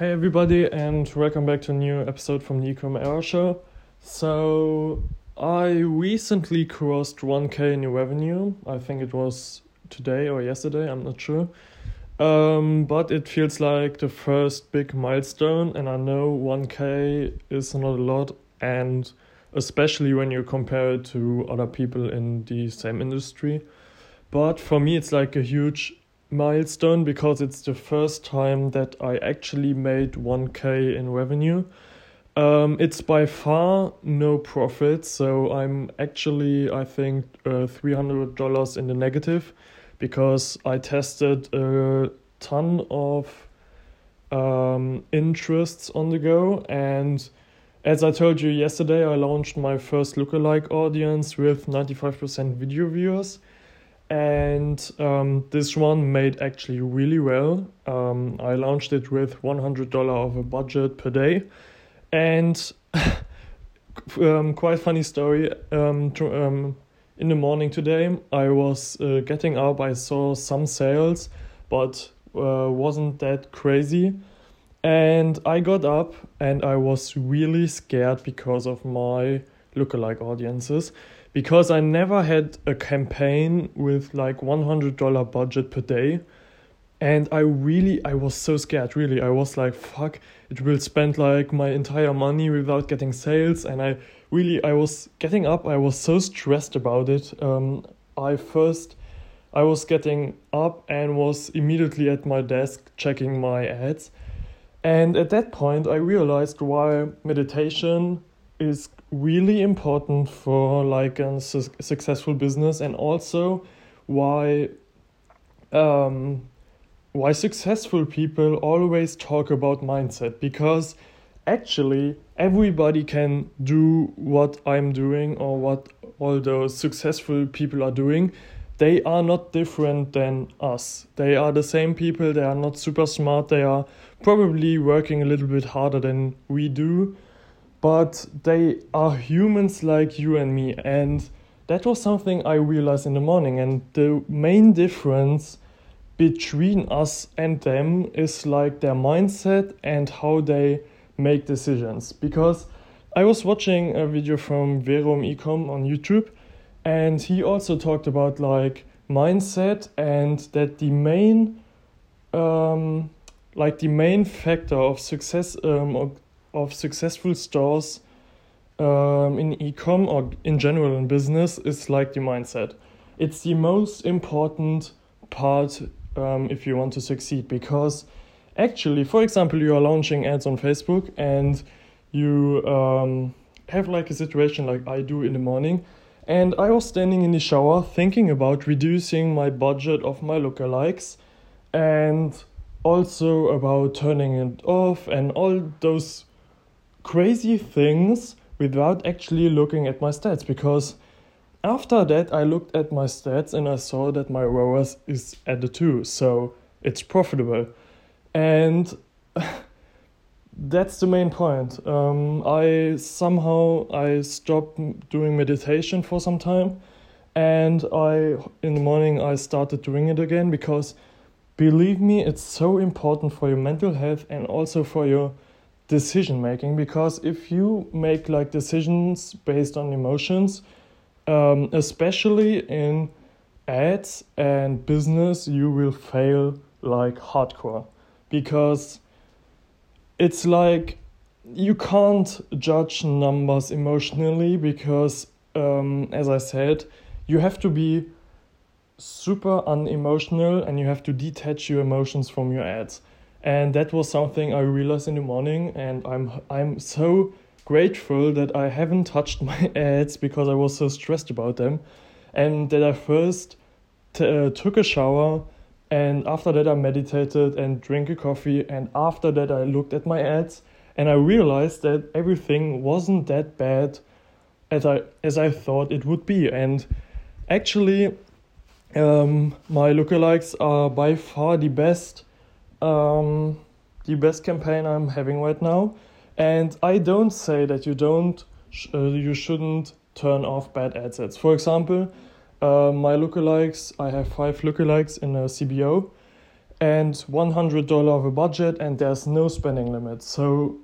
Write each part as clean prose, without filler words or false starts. Hey everybody, and welcome back to a new episode from the Ecom Air Show. So I recently crossed 1,000 new revenue. I think it was today or yesterday, I'm not sure. But it feels like the first big milestone, and I know 1,000 is not a lot, and especially when you compare it to other people in the same industry. But for me it's like a huge milestone because it's the first time that I actually made 1,000 in revenue. It's by far no profit, so I'm actually, I think, $300 in the negative because I tested a ton of interests on the go, and as I told you yesterday, I launched my first lookalike audience with 95% video viewers. And this one made actually really well. I launched it with $100 of a budget per day. And quite funny story, in the morning today, I was getting up, I saw some sales, but wasn't that crazy. And I got up and I was really scared because of my lookalike audiences, because I never had a campaign with like $100 budget per day, and I was so scared, really. I was like, fuck, it will spend like my entire money without getting sales, and I was getting up, I was so stressed about it. I was getting up and was immediately at my desk checking my ads, and at that point I realized why meditation is really important for like a successful business, and also why successful people always talk about mindset, because actually everybody can do what I'm doing or what all those successful people are doing. They are not different than us. They are the same people. They are not super smart. They are probably working a little bit harder than we do, but they are humans like you and me. And that was something I realized in the morning. And the main difference between us and them is like their mindset and how they make decisions. Because I was watching a video from Verum Ecom on YouTube, and he also talked about like mindset, and that the main factor of success of successful stores in e-com or in general in business is like the mindset. It's the most important part if you want to succeed, because actually, for example, you are launching ads on Facebook and you have like a situation like I do in the morning, and I was standing in the shower thinking about reducing my budget of my lookalikes and also about turning it off and all those crazy things without actually looking at my stats, because after that I looked at my stats and I saw that my ROAS is at the 2, so it's profitable. And that's the main point. I stopped doing meditation for some time, and in the morning I started doing it again, because believe me, it's so important for your mental health and also for your decision making, because if you make like decisions based on emotions, especially in ads and business, you will fail like hardcore, because it's like you can't judge numbers emotionally, because as I said, you have to be super unemotional and you have to detach your emotions from your ads. And that was something I realized in the morning, and I'm so grateful that I haven't touched my ads because I was so stressed about them, and that I first took a shower, and after that I meditated and drank a coffee, and after that I looked at my ads, and I realized that everything wasn't that bad as I thought it would be. And actually my lookalikes are by far the best campaign I'm having right now. And I don't say that you shouldn't turn off bad ad sets. For example, I have 5 lookalikes in a CBO, and $100 of a budget, and there's no spending limit. So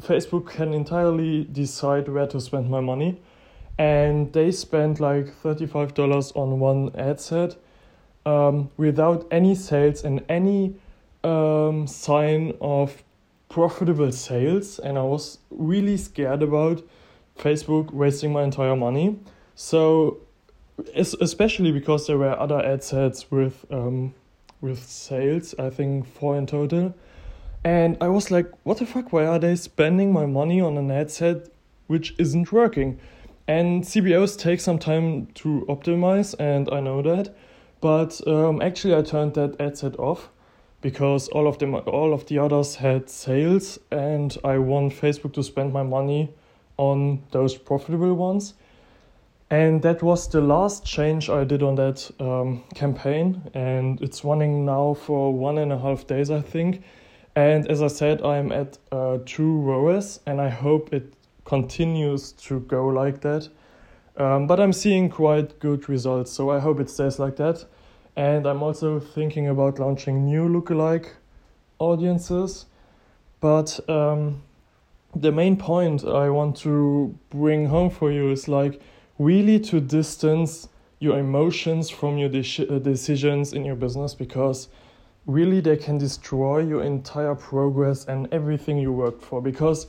Facebook can entirely decide where to spend my money. And they spent like $35 on one ad set without any sales and any sign of profitable sales. And I was really scared about Facebook wasting my entire money. So especially because there were other ad sets with sales, I think 4 in total. And I was like, what the fuck, why are they spending my money on an ad set which isn't working? And CBOs take some time to optimize, and I know that. But actually I turned that ad set off because all of the others had sales, and I want Facebook to spend my money on those profitable ones. And that was the last change I did on that campaign, and it's running now for 1.5 days, I think. And as I said, I'm at 2 ROAS, and I hope it continues to go like that. But I'm seeing quite good results, so I hope it stays like that. And I'm also thinking about launching new lookalike audiences. But the main point I want to bring home for you is like, really to distance your emotions from your decisions in your business, because really they can destroy your entire progress and everything you worked for, because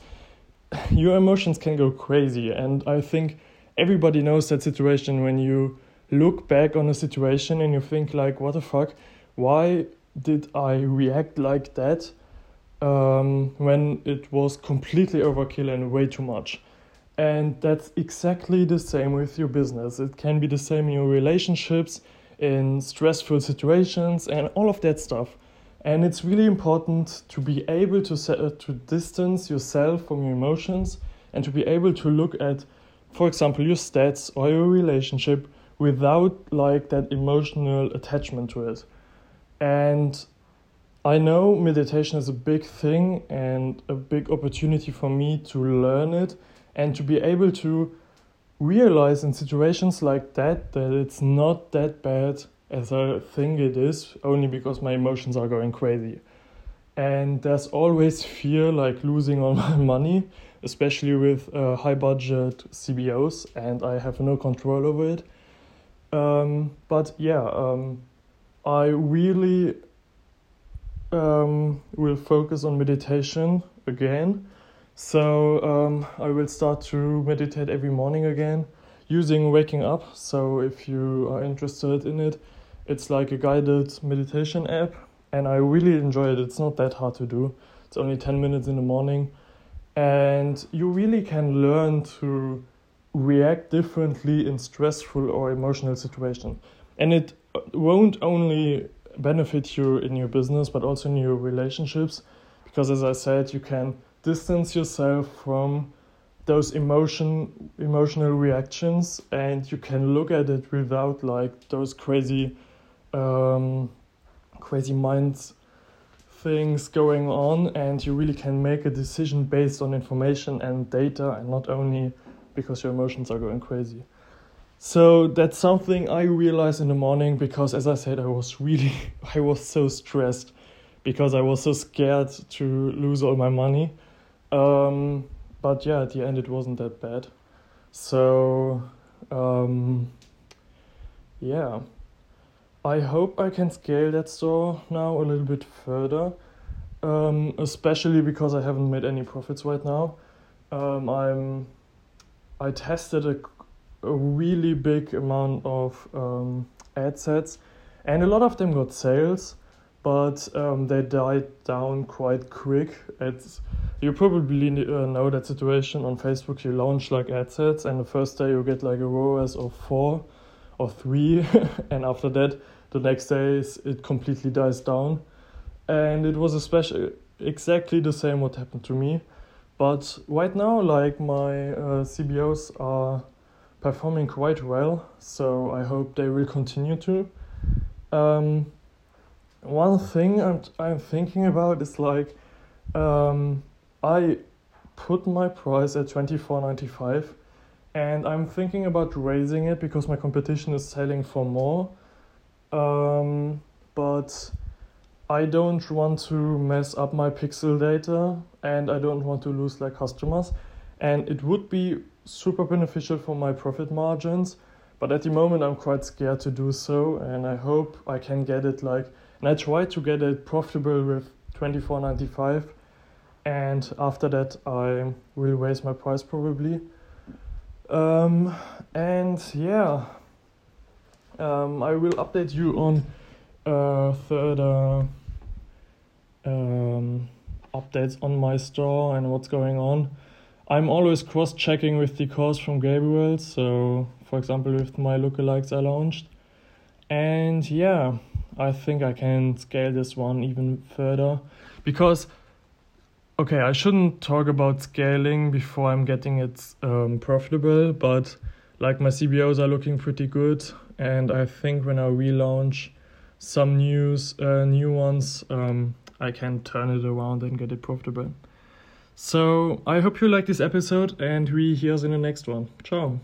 your emotions can go crazy. And I think everybody knows that situation when you look back on a situation and you think like, what the fuck, why did I react like that when it was completely overkill and way too much? And that's exactly the same with your business. It can be the same in your relationships, in stressful situations, and all of that stuff. And it's really important to be able to distance yourself from your emotions, and to be able to look at, for example, your stats or your relationship without like that emotional attachment to it. And I know meditation is a big thing and a big opportunity for me to learn it, and to be able to realize in situations like that, that it's not that bad as I think it is, only because my emotions are going crazy. And there's always fear, like losing all my money, especially with high budget CBOs, and I have no control over it. I really will focus on meditation again. So I will start to meditate every morning again using Waking Up. So if you are interested in it, it's like a guided meditation app, and I really enjoy it. It's not that hard to do. It's only 10 minutes in the morning, and you really can learn to react differently in stressful or emotional situations. And it won't only benefit you in your business, but also in your relationships, because as I said, you can distance yourself from those emotional reactions, and you can look at it without like those crazy mind things going on, and you really can make a decision based on information and data, and not only because your emotions are going crazy. So that's something I realized in the morning, because as I said, I was so stressed, because I was so scared to lose all my money. But yeah, at the end it wasn't that bad. So, yeah. I hope I can scale that store now a little bit further, especially because I haven't made any profits right now. I tested a really big amount of ad sets, and a lot of them got sales, but they died down quite quick. You probably know that situation on Facebook. You launch like ad sets, and the first day you get like a ROAS of 4 or 3, and after that, the next day it completely dies down. And it was exactly the same what happened to me. But right now, like my CBOs are performing quite well, so I hope they will continue to. One thing I'm thinking about is like, I put my price at $24.95, and I'm thinking about raising it because my competition is selling for more. But I don't want to mess up my pixel data, and I don't want to lose like customers, and it would be super beneficial for my profit margins, but at the moment I'm quite scared to do so, and I hope I can get it and I try to get it profitable with $24.95, and after that I will raise my price probably. And yeah, I will update you on further updates on my store and what's going on. I'm always cross-checking with the course from Gabriel, so for example with my lookalikes I launched. And yeah, I think I can scale this one even further, because okay, I shouldn't talk about scaling before I'm getting it profitable, but like my CBOs are looking pretty good, and I think when I relaunch some new ones, I can turn it around and get it profitable. So I hope you like this episode, and we hear us in the next one. Ciao.